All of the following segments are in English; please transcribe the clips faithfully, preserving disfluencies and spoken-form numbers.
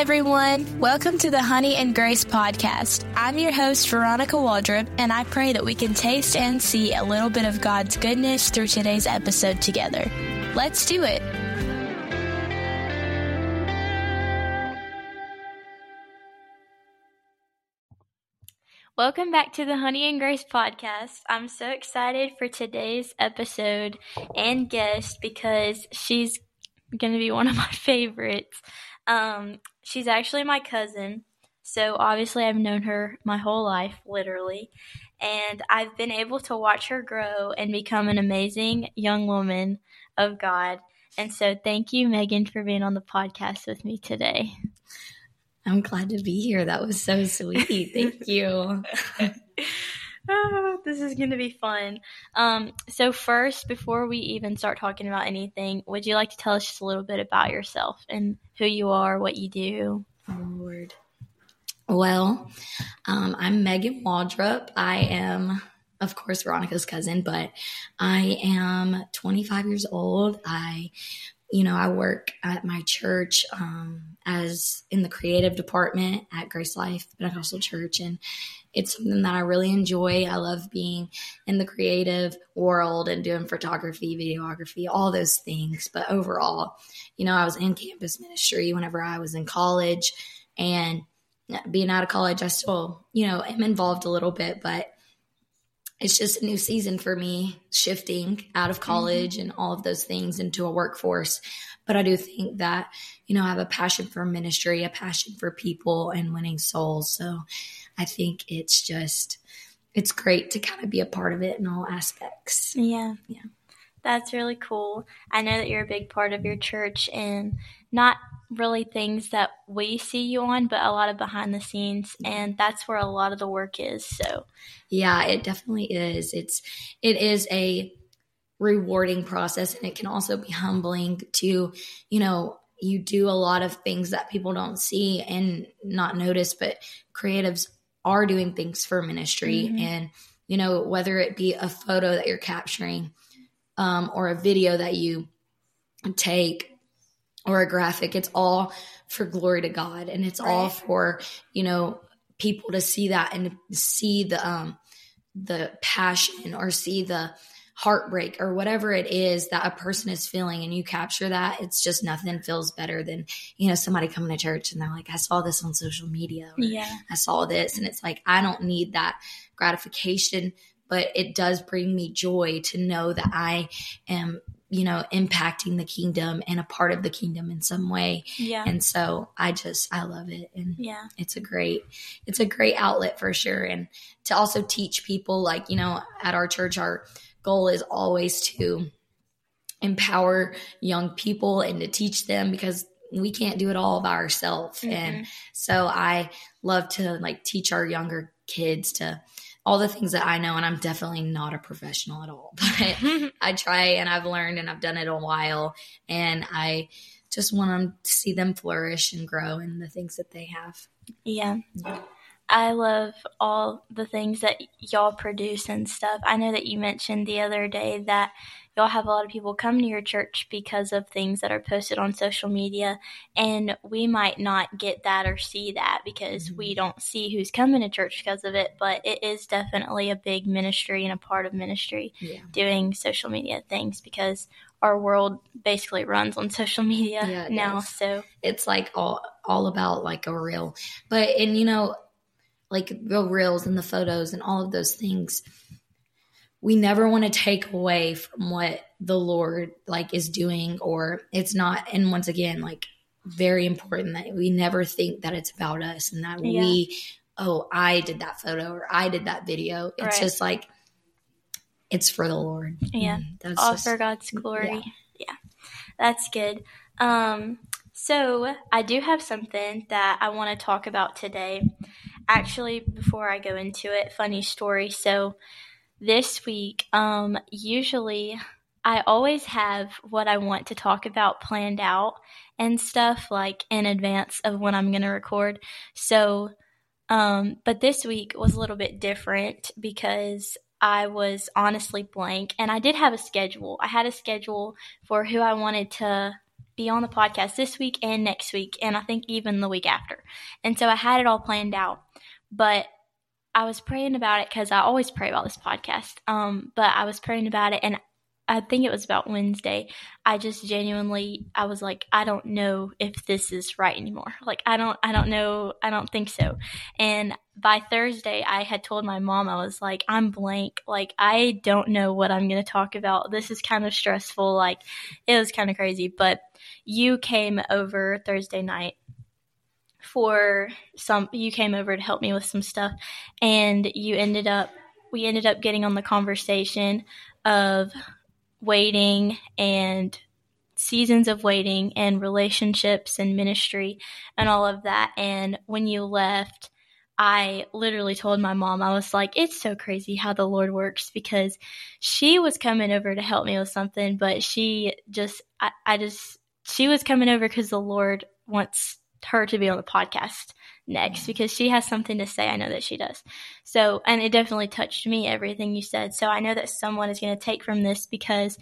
Hi, everyone. Welcome to the Honey and Grace podcast. I'm your host, Veronica Waldrop, and I pray that we can taste and see a little bit of God's goodness through today's episode together. Let's do it. Welcome back to the Honey and Grace podcast. I'm so excited for today's episode and guest because she's going to be one of my favorites. Um, she's actually my cousin, so obviously I've known her my whole life, literally, and I've been able to watch her grow and become an amazing young woman of God, and so thank you, Megan, for being on the podcast with me today. I'm glad to be here. That was so sweet. Thank you. Oh, this is going to be fun. Um, so first, before we even start talking about anything, would you like to tell us just a little bit about yourself and who you are, what you do? Oh, Lord. Well, um, I'm Megan Waldrop. I am, of course, Veronica's cousin, but I am twenty-five years old. I, you know, I work at my church um, as in the creative department at Grace Life Pentecostal Church, and it's something that I really enjoy. I love being in the creative world and doing photography, videography, all those things. But overall, you know, I was in campus ministry whenever I was in college, and being out of college, I still, you know, am involved a little bit, but it's just a new season for me, shifting out of college mm-hmm. and all of those things into a workforce. But I do think that, you know, I have a passion for ministry, a passion for people and winning souls. So I think it's just, it's great to kind of be a part of it in all aspects. Yeah. Yeah. That's really cool. I know that you're a big part of your church and not really things that we see you on, but a lot of behind the scenes, and that's where a lot of the work is. So yeah, it definitely is. It's, it is a rewarding process, and it can also be humbling to, you know, you do a lot of things that people don't see and not notice, but creatives are doing things for ministry. Mm-hmm. And, you know, whether it be a photo that you're capturing um, or a video that you take or a graphic, it's all for glory to God. And it's right. all for, you know, people to see that and see the, um, the passion or see the heartbreak or whatever it is that a person is feeling, and you capture that. It's just, nothing feels better than, you know, somebody coming to church and they're like, I saw this on social media. Yeah. I saw this. And it's like, I don't need that gratification, but it does bring me joy to know that I am, you know, impacting the kingdom and a part of the kingdom in some way. Yeah. And so I just, I love it. And yeah, it's a great, it's a great outlet for sure. And to also teach people, like, you know, at our church, our goal is always to empower young people and to teach them, because we can't do it all by ourselves. Mm-hmm. And so I love to like teach our younger kids to all the things that I know. And I'm definitely not a professional at all, but I try, and I've learned, and I've done it a while, and I just want them to see them flourish and grow in the things that they have. Yeah. Yeah. I love all the things that y'all produce and stuff. I know that you mentioned the other day that y'all have a lot of people come to your church because of things that are posted on social media, and we might not get that or see that because mm-hmm. we don't see who's coming to church because of it, but it is definitely a big ministry and a part of ministry yeah. doing social media things, because our world basically runs on social media yeah, it now. Is. So it's like all, all about like a reel, but, and you know, like the reels and the photos and all of those things, we never want to take away from what the Lord like is doing, or it's not. And once again, like, very important that we never think that it's about us and that yeah. we, oh, I did that photo or I did that video. It's right. just like, it's for the Lord. Yeah. That's all just, for God's glory. Yeah. yeah. That's good. Um, so I do have something that I want to talk about today. Actually, before I go into it, funny story. So this week, um, usually I always have what I want to talk about planned out and stuff, like in advance of when I'm going to record. So, um, but this week was a little bit different because I was honestly blank, and I did have a schedule. I had a schedule for who I wanted to be on the podcast this week and next week, and I think even the week after. And so I had it all planned out, but I was praying about it because I always pray about this podcast. Um, but I was praying about it, and I think it was about Wednesday. I just genuinely, I was like, I don't know if this is right anymore. Like, I don't, I don't know. I don't think so. And by Thursday, I had told my mom, I was like, I'm blank. Like, I don't know what I'm going to talk about. This is kind of stressful. Like, it was kind of crazy. But you came over Thursday night for some, you came over to help me with some stuff. And you ended up, we ended up getting on the conversation of waiting and seasons of waiting and relationships and ministry and all of that. And when you left, I literally told my mom, I was like, it's so crazy how the Lord works, because she was coming over to help me with something, but she just, I, I just, she was coming over because the Lord wants her to be on the podcast next, because she has something to say. I know that she does. So, and it definitely touched me, everything you said. So I know that someone is going to take from this, because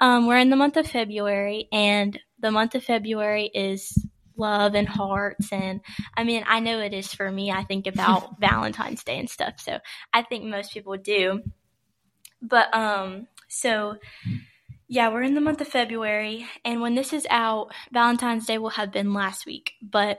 um, we're in the month of February, and the month of February is love and hearts. And I mean, I know it is for me. I think about Valentine's Day and stuff. So I think most people do. But um, so yeah, we're in the month of February. And when this is out, Valentine's Day will have been last week. But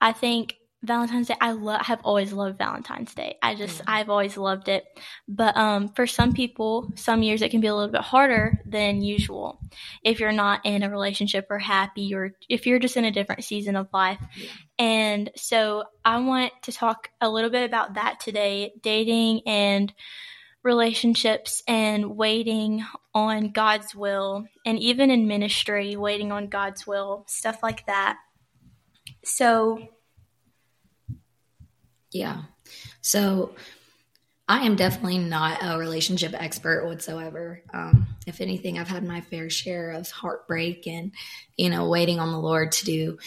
I think Valentine's Day, I love, have always loved Valentine's Day. I just, mm-hmm. I've always loved it. But um, for some people, some years it can be a little bit harder than usual if you're not in a relationship or happy, or if you're just in a different season of life. Yeah. And so I want to talk a little bit about that today, dating and relationships and waiting on God's will, and even in ministry, waiting on God's will, stuff like that. So, yeah. So I am definitely not a relationship expert whatsoever. Um, if anything, I've had my fair share of heartbreak and, you know, waiting on the Lord to do,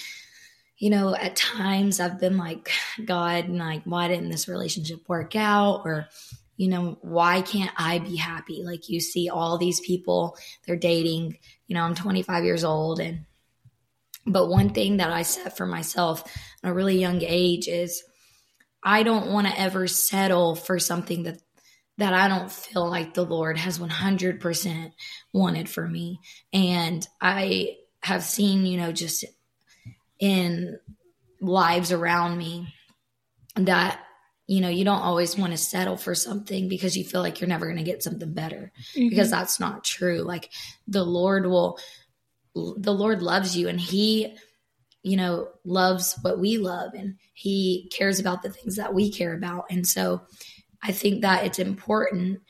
you know, at times I've been like, God, like, why didn't this relationship work out? Or, you know, why can't I be happy? Like, you see all these people, they're dating, you know, I'm twenty-five years old, and but one thing that I set for myself at a really young age is I don't want to ever settle for something that, that I don't feel like the Lord has one hundred percent wanted for me. And I have seen, you know, just in lives around me that, you know, you don't always want to settle for something because you feel like you're never going to get something better, mm-hmm. because that's not true. Like, the Lord will... the Lord loves you, and he, you know, loves what we love, and he cares about the things that we care about. And so I think that it's important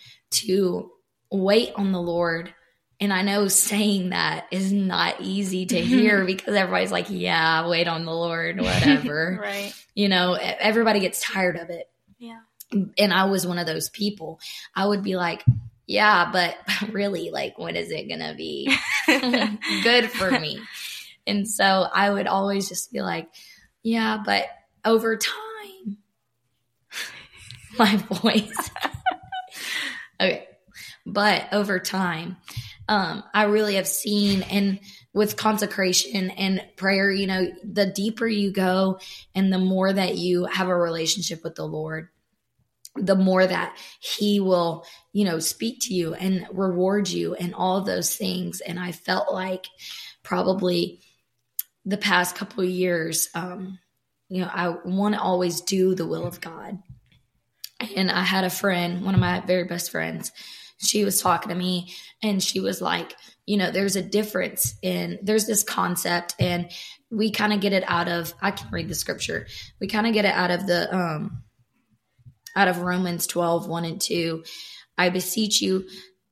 to wait on the Lord. And I know saying that is not easy to hear because everybody's like, yeah, wait on the Lord, whatever. Right. You know, everybody gets tired of it. Yeah. And I was one of those people. I would be like, yeah, but really, like, when is it going to be good for me? And so I would always just be like, yeah, but over time, my voice. Okay. But over time, um, I really have seen, and with consecration and prayer, you know, the deeper you go and the more that you have a relationship with the Lord, the more that he will, you know, speak to you and reward you and all of those things. And I felt like probably the past couple of years, um, you know, I want to always do the will of God. And I had a friend, one of my very best friends, she was talking to me, and she was like, you know, there's a difference in, there's this concept, and we kind of get it out of, I can read the scripture. We kind of get it out of the, um, out of Romans twelve, one and two, I beseech you,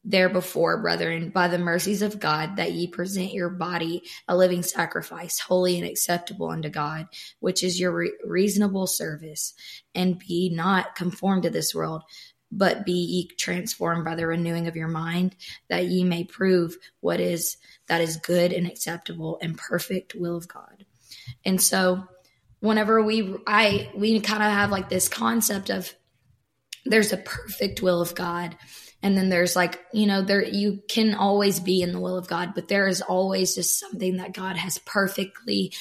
therefore, brethren, by the mercies of God, that ye present your body a living sacrifice, holy and acceptable unto God, which is your re- reasonable service. And be not conformed to this world, but be ye transformed by the renewing of your mind, that ye may prove what is that is good and acceptable and perfect will of God. And so, whenever we, I, we kind of have like this concept of there's a perfect will of God, And then there's like, you know, there, you can always be in the will of God, but there is always just something that God has perfectly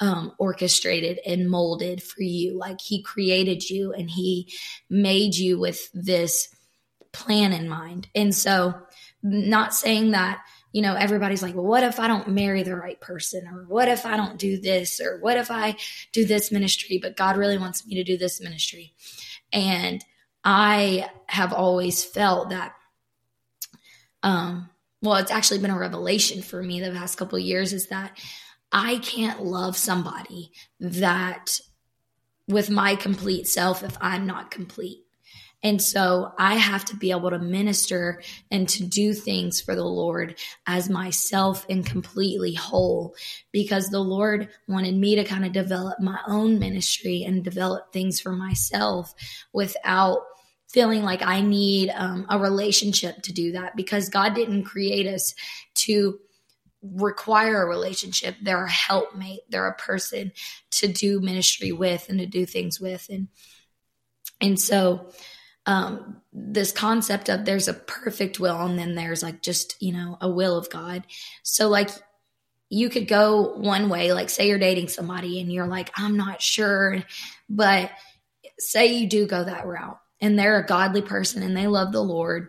um, orchestrated and molded for you. Like he created you and he made you with this plan in mind. And so not saying that, you know, everybody's like, well, what if I don't marry the right person? Or what if I don't do this? Or what if I do this ministry? But God really wants me to do this ministry. And I have always felt that, um, well, it's actually been a revelation for me the past couple of years, is that I can't love somebody that with my complete self if I'm not complete. And so I have to be able to minister and to do things for the Lord as myself and completely whole, because the Lord wanted me to kind of develop my own ministry and develop things for myself without feeling like I need um, a relationship to do that, because God didn't create us to require a relationship. They're a helpmate. They're a person to do ministry with and to do things with. And, and so... Um, this concept of there's a perfect will and then there's like just, you know, a will of God. So like you could go one way, like say you're dating somebody and you're like, I'm not sure, but say you do go that route and they're a godly person and they love the Lord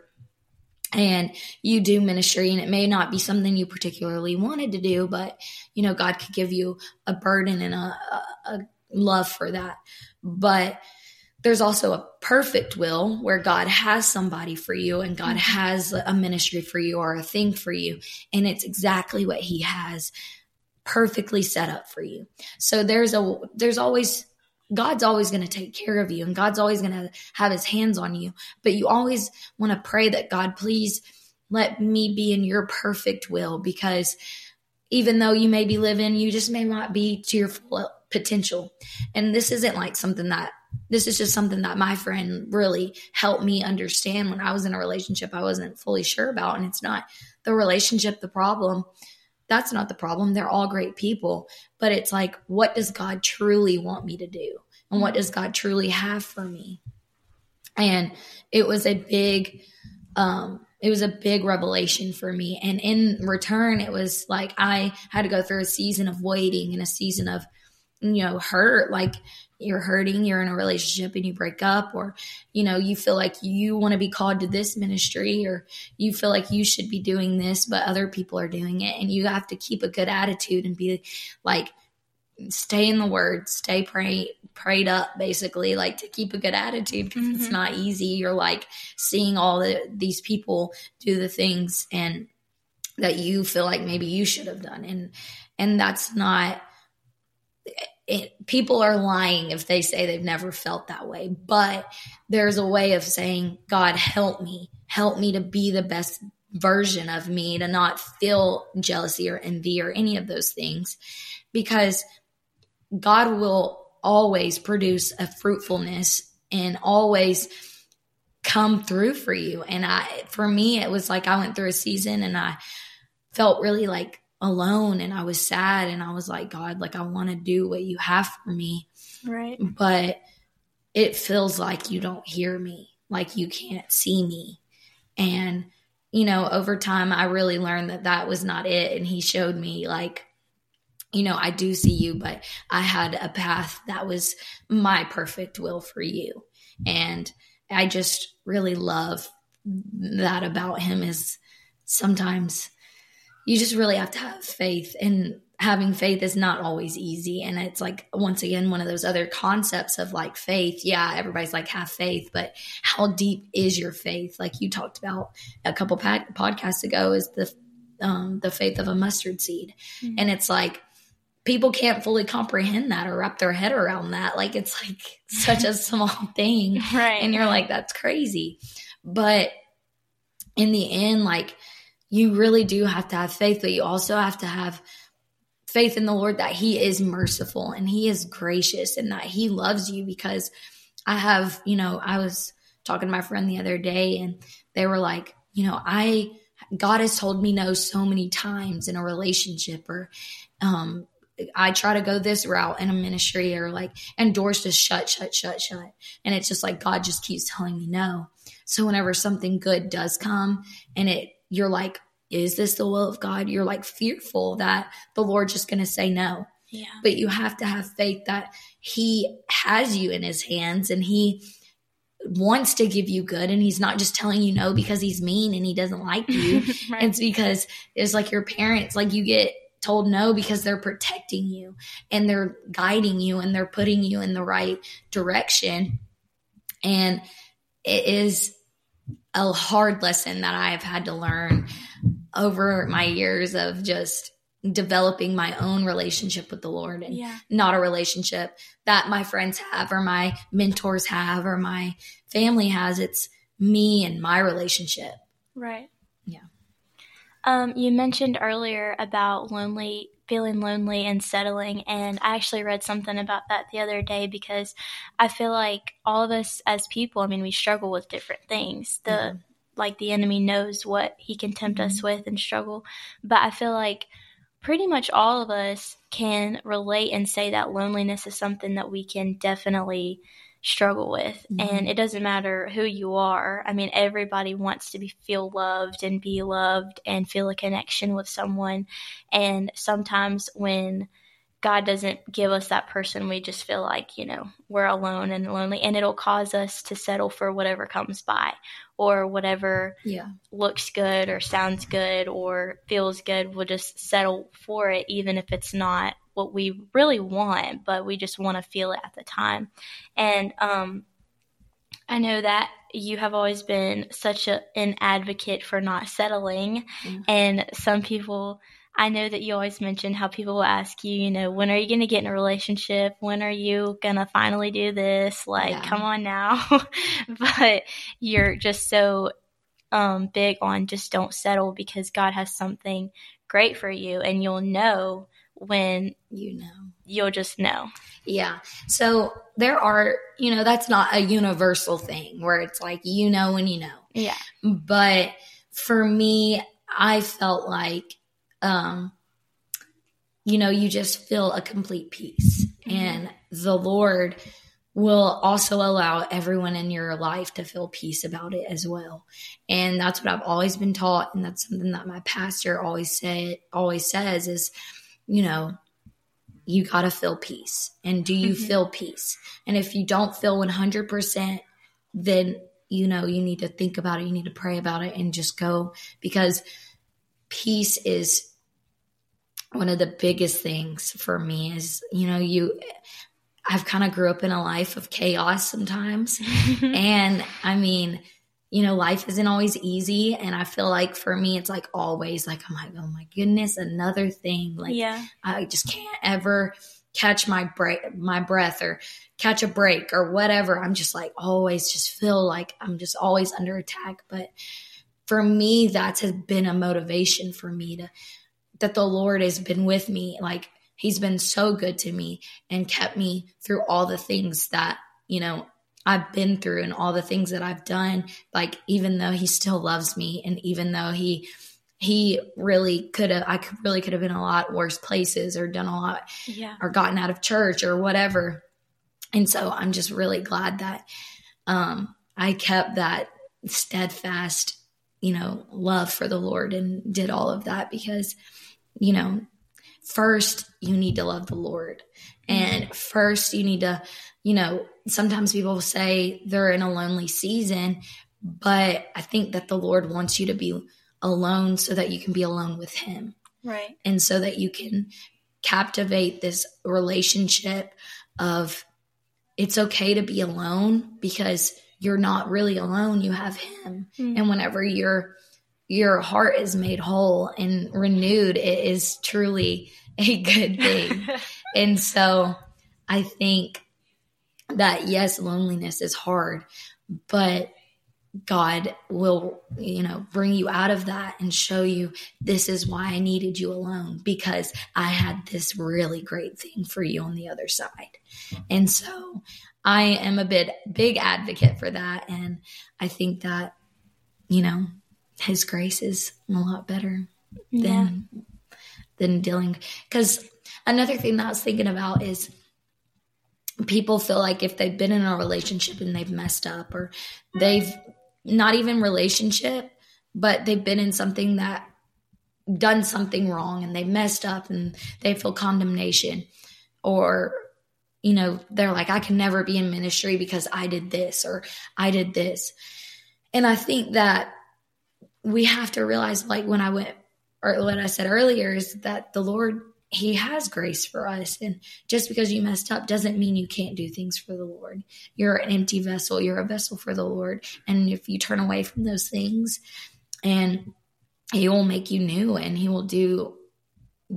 and you do ministry, and it may not be something you particularly wanted to do, but you know, God could give you a burden and a, a, a love for that. But there's also a perfect will where God has somebody for you and God has a ministry for you or a thing for you. And it's exactly what he has perfectly set up for you. So there's a, there's always, God's always going to take care of you and God's always going to have his hands on you, but you always want to pray that, God, please let me be in your perfect will, because even though you may be living, you just may not be to your full potential. And this isn't like something that, This is just something that my friend really helped me understand when I was in a relationship I wasn't fully sure about. And it's not the relationship, the problem. That's not the problem. They're all great people. But it's like, what does God truly want me to do? And what does God truly have for me? And it was a big, um, it was a big revelation for me. And in return, it was like, I had to go through a season of waiting and a season of, you know, hurt. Like, you're hurting, you're in a relationship and you break up, or, you know, you feel like you want to be called to this ministry, or you feel like you should be doing this, but other people are doing it. And you have to keep a good attitude and be like, stay in the word, stay pray, prayed up, basically, like to keep a good attitude, because mm-hmm. It's not easy. You're like seeing all the, these people do the things and that you feel like maybe you should have done. And, and that's not... It, people are lying if they say they've never felt that way, but there's a way of saying, God, help me, help me to be the best version of me, to not feel jealousy or envy or any of those things, because God will always produce a fruitfulness and always come through for you. And I, for me, it was like, I went through a season and I felt really like alone and I was sad and I was like, God, like I want to do what you have for me. Right. But it feels like you don't hear me, like you can't see me. And, you know, over time I really learned that that was not it. And he showed me like, you know, I do see you, but I had a path that was my perfect will for you. And I just really love that about him, is sometimes you just really have to have faith, and having faith is not always easy. And it's like, once again, one of those other concepts of like faith. Yeah, everybody's like, have faith, but how deep is your faith? Like you talked about a couple pod- podcasts ago, is the um, the faith of a mustard seed. Mm-hmm. And it's like, people can't fully comprehend that or wrap their head around that. Like it's like such a small thing. Right. And you're like, that's crazy. But in the end, like, you really do have to have faith, but you also have to have faith in the Lord that he is merciful and he is gracious and that he loves you. Because I have, you know, I was talking to my friend the other day and they were like, you know, I, God has told me no so many times in a relationship, or um, I try to go this route in a ministry, or like, and doors just shut, shut, shut, shut. And it's just like, God just keeps telling me no. So whenever something good does come and it, you're like, is this the will of God? You're like fearful that the Lord's just going to say no. Yeah. But you have to have faith that he has you in his hands and he wants to give you good. And he's not just telling you no because he's mean and he doesn't like you. Right. It's because it's like your parents, like you get told no because they're protecting you and they're guiding you and they're putting you in the right direction. And it is a hard lesson that I have had to learn over my years of just developing my own relationship with the Lord, and yeah. not a relationship that my friends have or my mentors have or my family has. It's me and my relationship. Right. Yeah. Um, you mentioned earlier about lonely, feeling lonely and settling, and I actually read something about that the other day because I feel like all of us as people, I mean, we struggle with different things. The mm-hmm. like the enemy knows what he can tempt mm-hmm. us with and struggle, but I feel like pretty much all of us can relate and say that loneliness is something that we can definitely struggle with. Mm-hmm. And it doesn't matter who you are. I mean, everybody wants to be feel loved and be loved and feel a connection with someone. And sometimes when God doesn't give us that person, we just feel like, you know, we're alone and lonely, and it'll cause us to settle for whatever comes by or whatever yeah. looks good or sounds good or feels good. We'll just settle for it, even if it's not what we really want, but we just want to feel it at the time. And um, I know that you have always been such a, an advocate for not settling. Mm-hmm. And some people, I know that you always mention how people will ask you, you know, when are you going to get in a relationship? When are you going to finally do this? Like, yeah. come on now. But you're just so um, big on just don't settle, because God has something great for you, and you'll know when you know. You'll just know. Yeah. So there are, you know, that's not a universal thing where it's like, you know, when you know. Yeah. But for me, I felt like, Um, you know, you just feel a complete peace, mm-hmm. and the Lord will also allow everyone in your life to feel peace about it as well. And that's what I've always been taught. And that's something that my pastor always said, always says is, you know, you got to feel peace. And do you mm-hmm. feel peace? And if you don't feel one hundred percent, then, you know, you need to think about it. You need to pray about it and just go, because peace is one of the biggest things for me is, you know, you, I've kind of grew up in a life of chaos sometimes. And I mean, you know, life isn't always easy. And I feel like for me, it's like always like, I'm like, oh my goodness, another thing. Like, yeah. I just can't ever catch my break, my breath or catch a break or whatever. I'm just like, always just feel like I'm just always under attack. But for me, that has been a motivation for me to, that the Lord has been with me. Like, he's been so good to me and kept me through all the things that, you know, I've been through and all the things that I've done. Like, even though he still loves me, and even though he, he really could have, I could, really could have been in a lot worse places or done a lot yeah. or gotten out of church or whatever. And so I'm just really glad that um, I kept that steadfast, you know, love for the Lord and did all of that, because, you know, first you need to love the Lord, and first you need to, you know, sometimes people say they're in a lonely season, but I think that the Lord wants you to be alone so that you can be alone with him. Right. And so that you can captivate this relationship of, it's okay to be alone, because you're not really alone. You have him. Mm-hmm. And whenever your, your heart is made whole and renewed, it is truly a good thing. And so I think that, yes, loneliness is hard, but God will, you know, bring you out of that and show you, this is why I needed you alone, because I had this really great thing for you on the other side. And so I am a bit big advocate for that. And I think that, you know, his grace is a lot better yeah. than, than dealing. Because another thing that I was thinking about is, people feel like if they've been in a relationship and they've messed up or they've not even relationship, but they've been in something that done something wrong and they messed up and they feel condemnation, or, you know, they're like, I can never be in ministry because I did this or I did this. And I think that we have to realize, like when I went, or what I said earlier, is that the Lord, he has grace for us. And just because you messed up doesn't mean you can't do things for the Lord. You're an empty vessel. You're a vessel for the Lord. And if you turn away from those things, and he will make you new, and he will do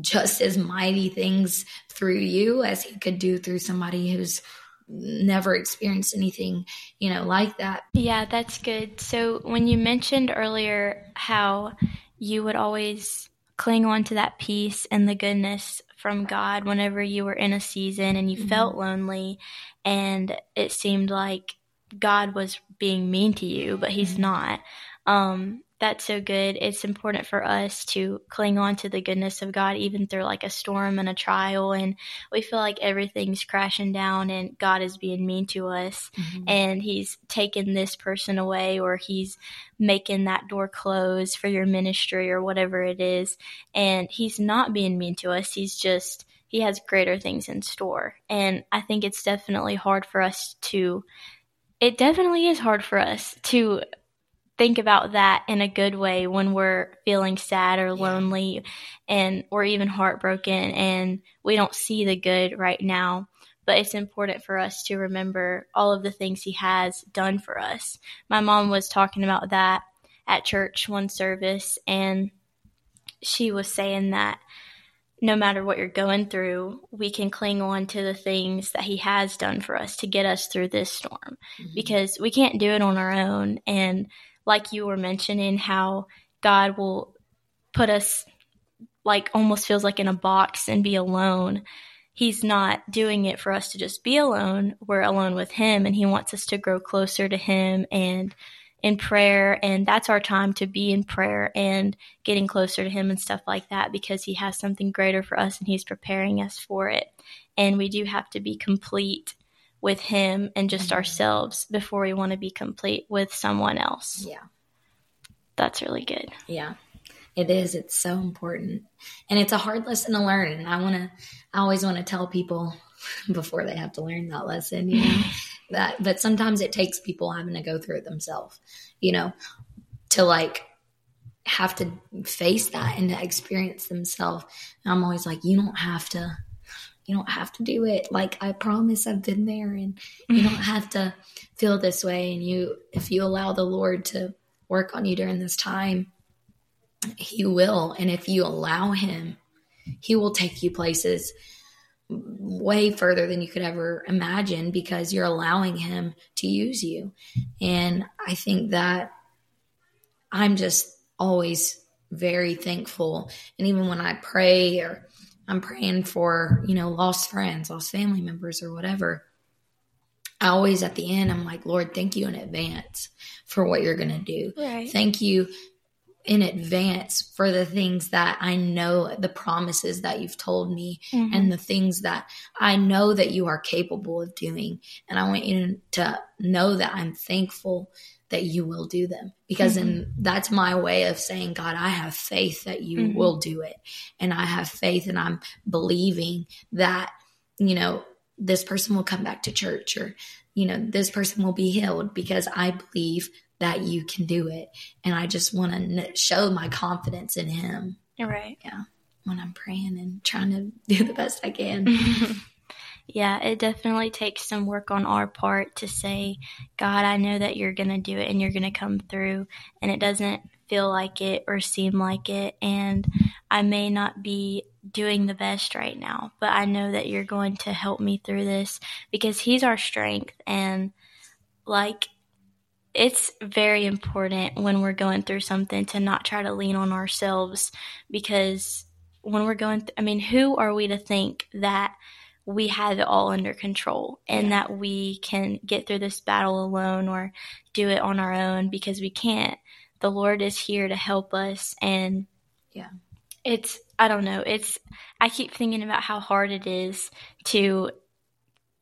just as mighty things through you as he could do through somebody who's never experienced anything, you know, like that. Yeah, that's good. So when you mentioned earlier how you would always cling on to that peace and the goodness from God whenever you were in a season and you mm-hmm. felt lonely and it seemed like God was being mean to you, but he's mm-hmm. not. Um, that's so good. It's important for us to cling on to the goodness of God, even through like a storm and a trial. And we feel like everything's crashing down and God is being mean to us mm-hmm. and he's taking this person away, or he's making that door close for your ministry or whatever it is. And he's not being mean to us. He's just, he has greater things in store. And I think it's definitely hard for us to, it definitely is hard for us to think about that in a good way when we're feeling sad or lonely yeah. and or even heartbroken, and we don't see the good right now. But it's important for us to remember all of the things he has done for us. My mom was talking about that at church one service, and she was saying that no matter what you're going through, we can cling on to the things that he has done for us to get us through this storm mm-hmm. because we can't do it on our own. And like you were mentioning, how God will put us, like, almost feels like in a box and be alone. He's not doing it for us to just be alone. We're alone with him, and he wants us to grow closer to him and in prayer. And that's our time to be in prayer and getting closer to him and stuff like that, because he has something greater for us and he's preparing us for it. And we do have to be complete with him and just ourselves before we want to be complete with someone else. Yeah. That's really good. Yeah, it is. It's so important. And it's a hard lesson to learn. And I want to, I always want to tell people before they have to learn that lesson, you know, that, but sometimes it takes people having to go through it themselves, you know, to like have to face that and to experience themselves. And I'm always like, you don't have to, you don't have to do it. Like, I promise I've been there, and you don't have to feel this way. And you, if you allow the Lord to work on you during this time, he will. And if you allow him, he will take you places way further than you could ever imagine, because you're allowing him to use you. And I think that I'm just always very thankful. And even when I pray, or I'm praying for, you know, lost friends, lost family members or whatever, I always at the end, I'm like, Lord, thank you in advance for what you're going to do. Right. Thank you in advance for the things that I know, the promises that you've told me mm-hmm. and the things that I know that you are capable of doing. And I want you to know that I'm thankful that you will do them, because mm-hmm. in, that's my way of saying, God, I have faith that you mm-hmm. will do it. And I have faith, and I'm believing that, you know, this person will come back to church, or, you know, this person will be healed, because I believe that you can do it. And I just want to show my confidence in him. Right. Yeah. When I'm praying and trying to do the best I can. Yeah, it definitely takes some work on our part to say, God, I know that you're going to do it and you're going to come through. And it doesn't feel like it or seem like it. And I may not be doing the best right now, but I know that you're going to help me through this, because he's our strength. And like, it's very important when we're going through something to not try to lean on ourselves, because when we're going, th- I mean, who are we to think that we have it all under control and yeah. that we can get through this battle alone or do it on our own? Because we can't. The Lord is here to help us. And yeah, it's, I don't know. It's, I keep thinking about how hard it is to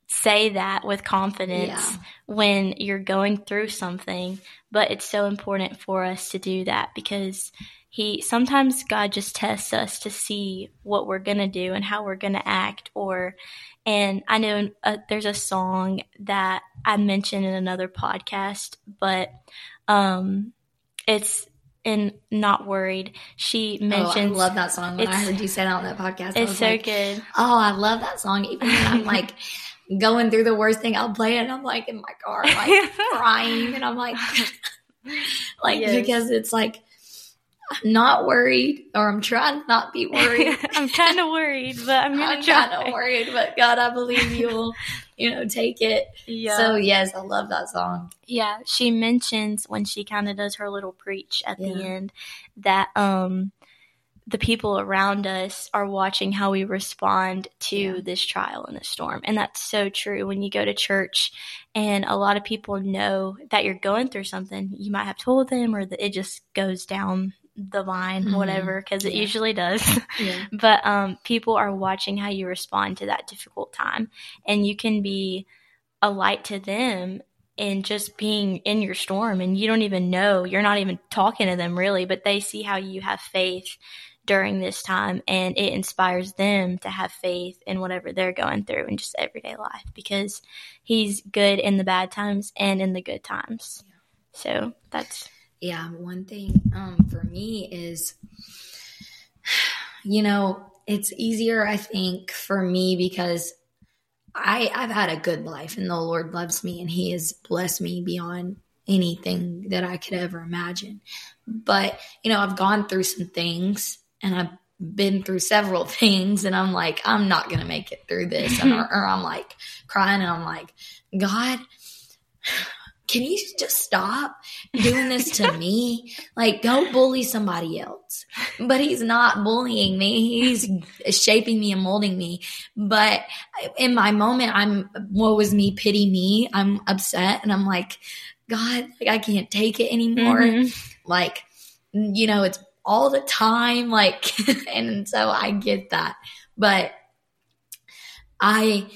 say that with confidence yeah. when you're going through something. But it's so important for us to do that, because he sometimes God just tests us to see what we're going to do and how we're going to act. Or, and I know uh, there's a song that I mentioned in another podcast, but um, it's in Not Worried. She mentions. Oh, I love that song. When I heard you say that on that podcast, it's I was so like, good. Oh, I love that song. Even when I'm like going through the worst thing, I'll play it and I'm like in my car, like crying, and I'm like, like yes. because it's like I'm not worried, or I'm trying to not be worried. I'm kind of worried, but I'm gonna I'm try. Kind of worried, but God, I believe you will, you know, take it. Yeah. So yes, I love that song. Yeah, she mentions when she kind of does her little preach at yeah. the end that um. the people around us are watching how we respond to yeah. this trial and this storm. And that's so true. When you go to church and a lot of people know that you're going through something, you might have told them, or the, it just goes down the line, mm-hmm. whatever, because it yeah. usually does. Yeah. But um, people are watching how you respond to that difficult time. And you can be a light to them and just being in your storm, and you don't even know, you're not even talking to them really, but they see how you have faith during this time, and it inspires them to have faith in whatever they're going through in just everyday life, because he's good in the bad times and in the good times. Yeah. So that's. Yeah. One thing um, for me is, you know, it's easier, I think, for me, because I, I've had a good life, and the Lord loves me, and he has blessed me beyond anything that I could ever imagine. But, you know, I've gone through some things, and I've been through several things, and I'm like, I'm not going to make it through this. And, or, or I'm like crying, and I'm like, God, can you just stop doing this to me? Like, go bully somebody else. But he's not bullying me. He's shaping me and molding me. But in my moment, I'm, woe is me, pity me. I'm upset, and I'm like, God, like, I can't take it anymore. Mm-hmm. Like, you know, it's all the time. Like, and so I get that. But I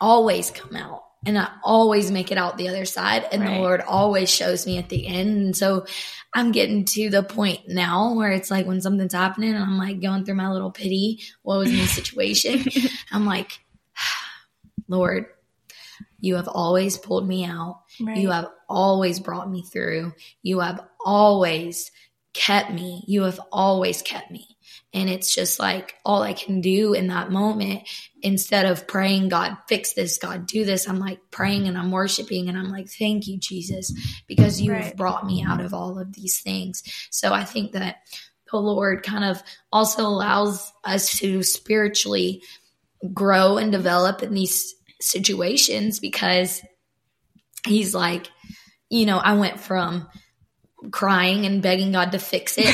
always come out. And I always make it out the other side. And right. the Lord always shows me at the end. And so I'm getting to the point now where it's like when something's happening and I'm like going through my little pity, what was my situation? I'm like, Lord, you have always pulled me out. Right. You have always brought me through. You have always kept me. You have always kept me. And it's just like all I can do in that moment, instead of praying, God, fix this, God, do this, I'm like praying and I'm worshiping and I'm like, thank you, Jesus, because you right. have brought me out of all of these things. So I think that the Lord kind of also allows us to spiritually grow and develop in these situations, because he's like, you know, I went from crying and begging God to fix it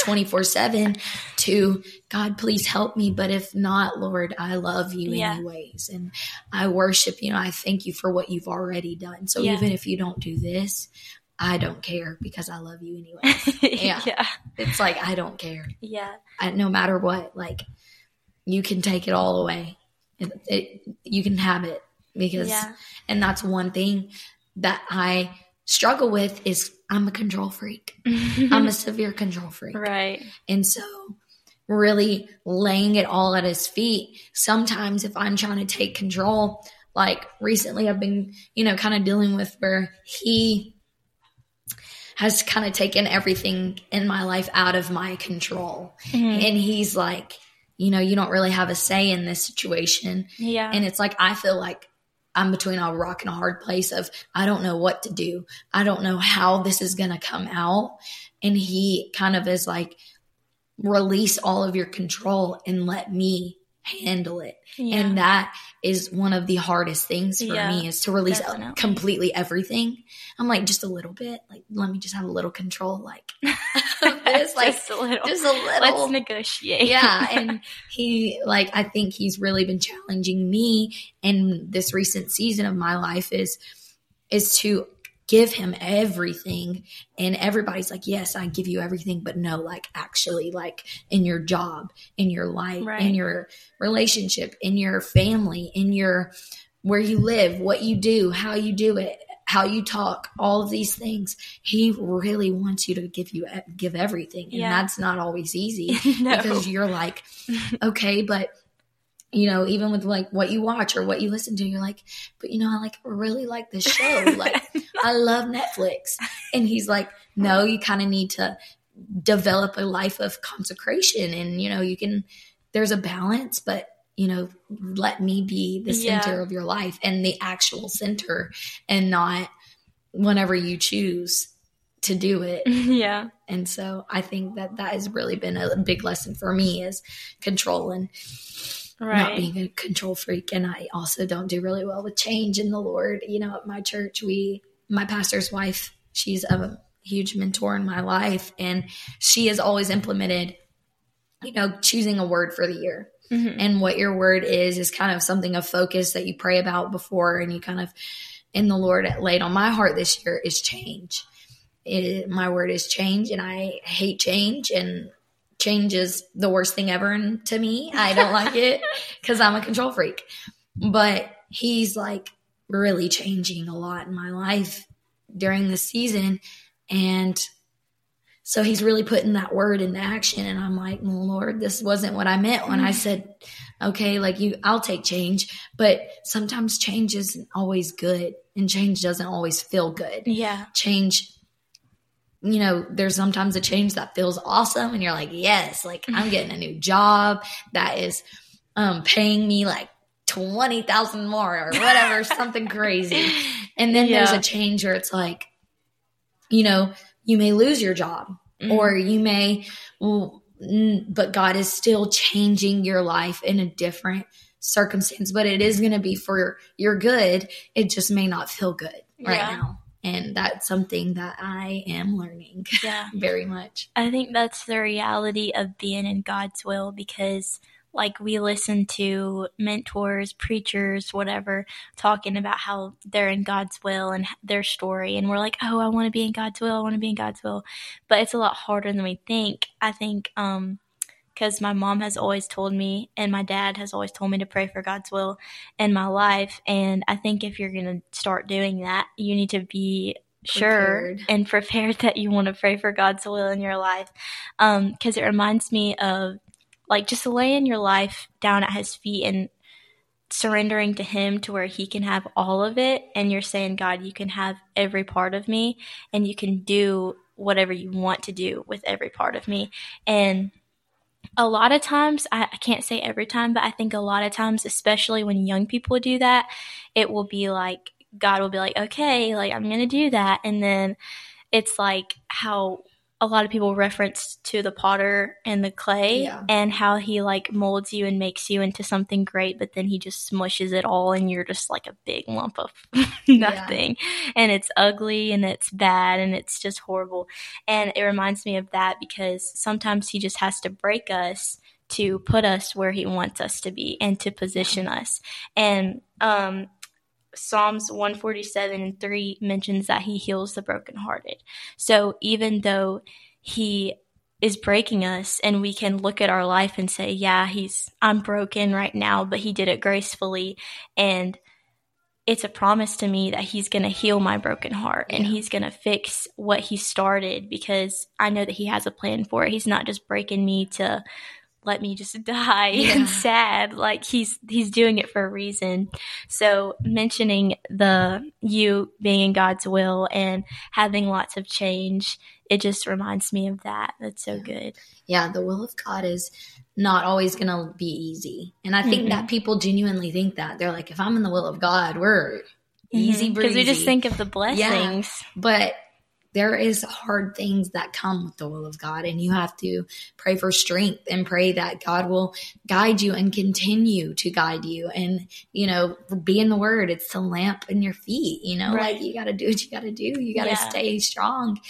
twenty-four seven to God, please help me. But if not, Lord, I love you yeah. anyways. And I worship, you know, I thank you for what you've already done. So yeah. even if you don't do this, I don't care, because I love you anyway. Yeah. yeah. It's like, I don't care. Yeah. I, no matter what, like you can take it all away. It, it, you can have it, because, yeah. and that's one thing that I struggle with is I'm a control freak. I'm a severe control freak. Right. And so really laying it all at his feet. Sometimes if I'm trying to take control, like recently I've been, you know, kind of dealing with where he has kind of taken everything in my life out of my control. Mm-hmm. And he's like, you know, you don't really have a say in this situation. Yeah. And it's like, I feel like I'm between a rock and a hard place of, I don't know what to do. I don't know how this is going to come out. And he kind of is like, release all of your control and let me handle it. Yeah. And that is one of the hardest things for yeah, me, is to release definitely. completely everything. I'm like, just a little bit. Like, let me just have a little control. Like, this, like just a little. Just a little. Let's negotiate. Yeah. And he, like, I think he's really been challenging me in this recent season of my life is, is to give him everything. And everybody's like, yes, I give you everything, but no, like actually like in your job, in your life, right. in your relationship, in your family, in your where you live, what you do, how you do it, how you talk, all of these things. He really wants you to give you give everything. And yeah. that's not always easy no. because you're like, okay, but you know, even with like what you watch or what you listen to, you're like, but you know, I like really like this show. Like I love Netflix. And he's like, no, you kind of need to develop a life of consecration. And, you know, you can, there's a balance, but you know, let me be the center yeah. of your life and the actual center and not whenever you choose to do it. Yeah. And so I think that that has really been a big lesson for me is control and right. not being a control freak. And I also don't do really well with change in the Lord. You know, at my church, we, my pastor's wife, she's a huge mentor in my life, and she has always implemented, you know, choosing a word for the year. Mm-hmm. And what your word is, is kind of something of focus that you pray about before, and you kind of, in the Lord laid on my heart this year is change. It, my word is change, and I hate change, and change is the worst thing ever in, to me. I don't like it because I'm a control freak. But he's like really changing a lot in my life during this season, and so he's really putting that word into action. And I'm like, well, Lord, this wasn't what I meant when I said, okay, like you, I'll take change. But sometimes change isn't always good, and change doesn't always feel good. Yeah. Change, you know, there's sometimes a change that feels awesome, and you're like, yes, like I'm getting a new job that is um, paying me like twenty thousand more or whatever, something crazy. And then yeah. there's a change where it's like, you know, you may lose your job mm-hmm. or you may, well, but God is still changing your life in a different circumstance, but it is going to be for your good. It just may not feel good yeah. right now. And that's something that I am learning yeah. very much. I think that's the reality of being in God's will, because like we listen to mentors, preachers, whatever, talking about how they're in God's will and their story. And we're like, oh, I want to be in God's will. I want to be in God's will. But it's a lot harder than we think. I think um, because my mom has always told me, and my dad has always told me to pray for God's will in my life. And I think if you're going to start doing that, you need to be prepared. Sure and prepared that you want to pray for God's will in your life. Um, because it reminds me of, like, just laying your life down at his feet and surrendering to him to where he can have all of it. And you're saying, God, you can have every part of me, and you can do whatever you want to do with every part of me. And a lot of times, I, I can't say every time, but I think a lot of times, especially when young people do that, it will be like, God will be like, okay, like I'm going to do that. And then it's like how a lot of people reference to the potter and the clay yeah. and how he like molds you and makes you into something great, but then he just smushes it all and you're just like a big lump of nothing yeah. and it's ugly and it's bad and it's just horrible. And it reminds me of that, because sometimes he just has to break us to put us where he wants us to be and to position us. And um Psalms one forty-seven and three mentions that he heals the brokenhearted. So even though he is breaking us, and we can look at our life and say, yeah, he's, I'm broken right now, but he did it gracefully. And it's a promise to me that he's going to heal my broken heart and he's going to fix what he started, because I know that he has a plan for it. He's not just breaking me to let me just die yeah. and sad. Like he's, he's doing it for a reason. So mentioning the, you being in God's will and having lots of change, it just reminds me of that. That's so yeah. good. Yeah. The will of God is not always going to be easy. And I think mm-hmm. that people genuinely think that. They're like, if I'm in the will of God, we're mm-hmm. easy breezy. Because we just think of the blessings. Yeah. But there is hard things that come with the will of God, and you have to pray for strength and pray that God will guide you and continue to guide you. And, you know, be in the word. It's the lamp in your feet, you know, right. like you got to do what you got to do. You got to yeah. stay strong.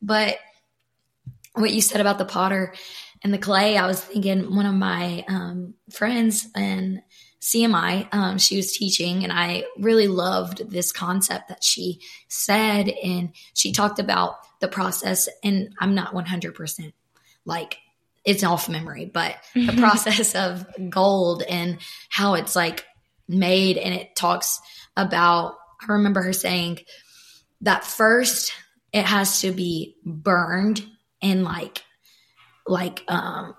But what you said about the potter and the clay, I was thinking one of my um, friends and C M I, um, she was teaching, and I really loved this concept that she said, and she talked about the process, and I'm not one hundred percent like it's off memory, but the process of gold and how it's like made. And it talks about, I remember her saying that first it has to be burned and like, like, um,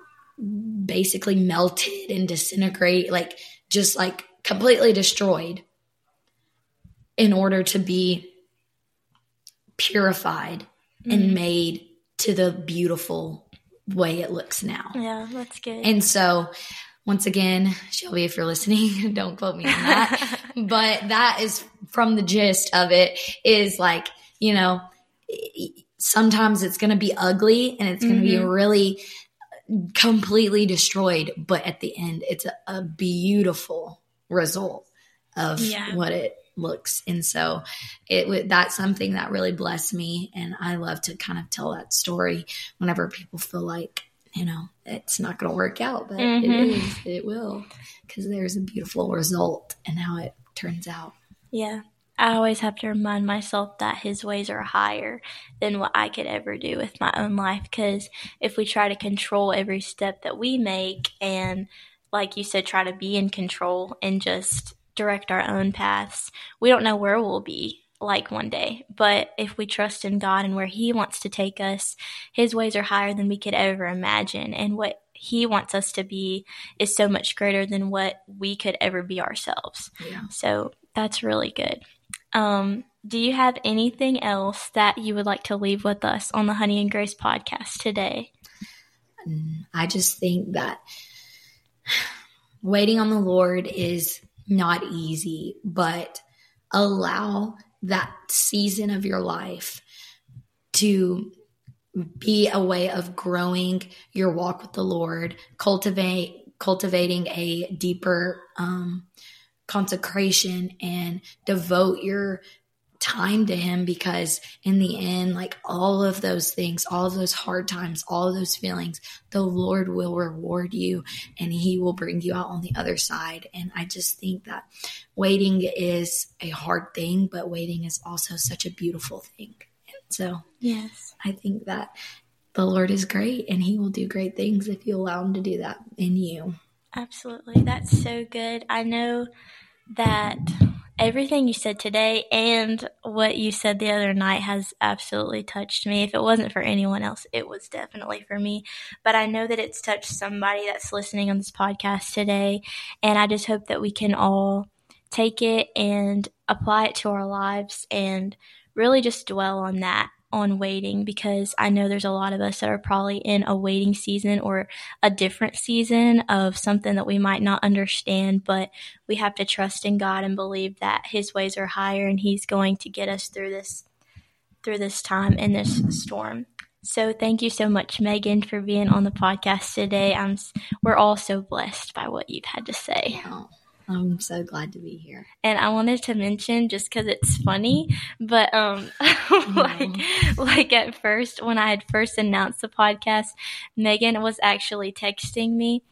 basically melted and disintegrate, like just like completely destroyed in order to be purified mm. and made to the beautiful way it looks now. Yeah, that's good. And so once again, Shelby, if you're listening, don't quote me on that, but that is from the gist of it is like, you know, sometimes it's going to be ugly and it's going to mm-hmm. be really completely destroyed, but at the end it's a, a beautiful result of yeah. what it looks. And so it that's something that really blessed me, and I love to kind of tell that story whenever people feel like, you know, it's not going to work out, but mm-hmm. it is, it will, because there's a beautiful result in how it turns out. Yeah. I always have to remind myself that his ways are higher than what I could ever do with my own life, because if we try to control every step that we make and, like you said, try to be in control and just direct our own paths, we don't know where we'll be like one day. But if we trust in God and where he wants to take us, his ways are higher than we could ever imagine, and what he wants us to be is so much greater than what we could ever be ourselves. Yeah. So that's really good. Um, do you have anything else that you would like to leave with us on the Honey and Grace podcast today? I just think that waiting on the Lord is not easy, but allow that season of your life to be a way of growing your walk with the Lord, cultivate, cultivating a deeper, um, consecration, and devote your time to him, because in the end, like all of those things, all of those hard times, all of those feelings, the Lord will reward you and he will bring you out on the other side. And I just think that waiting is a hard thing, but waiting is also such a beautiful thing. And so yes, I think that the Lord is great and he will do great things if you allow him to do that in you. Absolutely. That's so good. I know that everything you said today and what you said the other night has absolutely touched me. If it wasn't for anyone else, it was definitely for me. But I know that it's touched somebody that's listening on this podcast today. And I just hope that we can all take it and apply it to our lives and really just dwell on that, on waiting, because I know there's a lot of us that are probably in a waiting season or a different season of something that we might not understand, but we have to trust in God and believe that his ways are higher and he's going to get us through this, through this time and this storm. So thank you so much, Megan, for being on the podcast today. I'm, we're all so blessed by what you've had to say. Wow. I'm so glad to be here. And I wanted to mention, just because it's funny, but um, like, like at first, when I had first announced the podcast, Megan was actually texting me,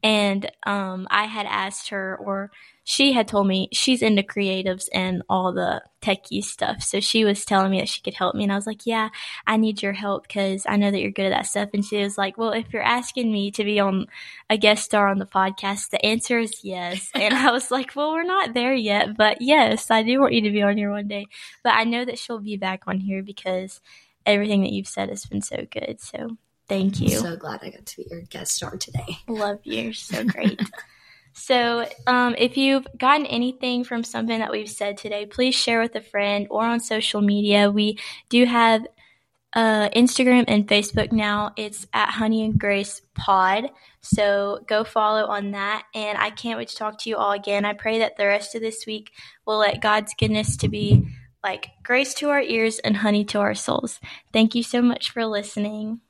and um, I had asked her, or she had told me she's into creatives and all the techie stuff. So she was telling me that she could help me. And I was like, yeah, I need your help because I know that you're good at that stuff. And she was like, well, if you're asking me to be on a guest star on the podcast, the answer is yes. And I was like, well, we're not there yet, but yes, I do want you to be on here one day. But I know that she'll be back on here because everything that you've said has been so good. So thank you. I'm so glad I got to be your guest star today. Love you. You're so great. So um, if you've gotten anything from something that we've said today, please share with a friend or on social media. We do have uh, Instagram and Facebook now. It's at Honey and Grace Pod. So go follow on that. And I can't wait to talk to you all again. I pray that the rest of this week will let God's goodness to be like grace to our ears and honey to our souls. Thank you so much for listening.